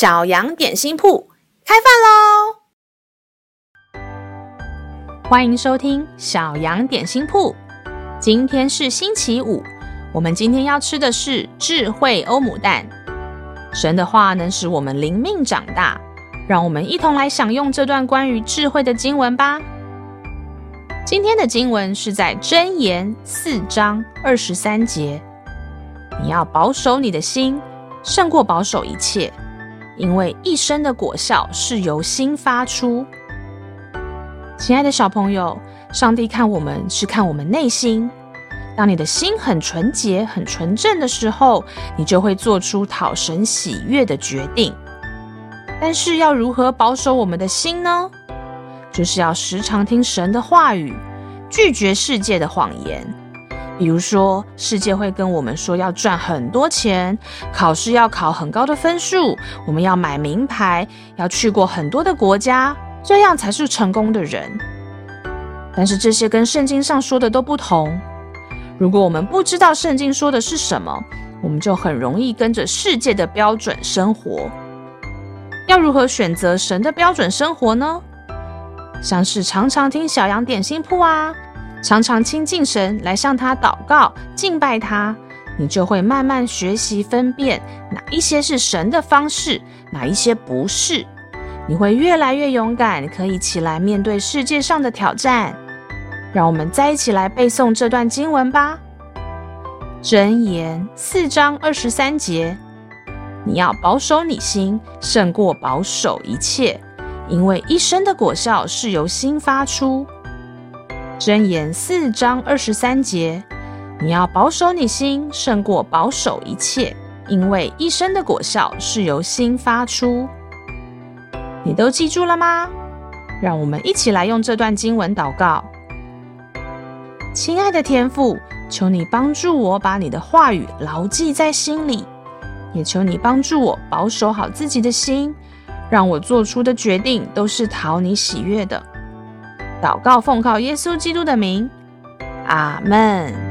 小羊点心铺开饭喽！欢迎收听小羊点心铺。今天是星期五，我们今天要吃的是智慧欧姆蛋。神的话能使我们灵命长大，让我们一同来享用这段关于智慧的经文吧。今天的经文是在箴言4章23节，你要保守你的心，胜过保守一切，因为一生的果效是由心发出。亲爱的小朋友，上帝看我们是看我们内心，当你的心很纯洁很纯正的时候，你就会做出讨神喜悦的决定。但是要如何保守我们的心呢？就是要时常听神的话语，拒绝世界的谎言。比如说，世界会跟我们说要赚很多钱，考试要考很高的分数，我们要买名牌，要去过很多的国家，这样才是成功的人。但是这些跟圣经上说的都不同。如果我们不知道圣经说的是什么，我们就很容易跟着世界的标准生活。要如何选择神的标准生活呢？像是常常听小羊点心铺啊，常常亲近神，来向他祷告敬拜他，你就会慢慢学习分辨哪一些是神的方式，哪一些不是。你会越来越勇敢，可以起来面对世界上的挑战。让我们再一起来背诵这段经文吧。箴言4章23节，你要保守你心，胜过保守一切，因为一生的果效是由心发出。箴言4章23节，你要保守你心，胜过保守一切，因为一生的果效是由心发出。你都记住了吗？让我们一起来用这段经文祷告。亲爱的天父，求你帮助我把你的话语牢记在心里，也求你帮助我保守好自己的心，让我做出的决定都是讨你喜悦的。祷告奉靠耶稣基督的名，阿们。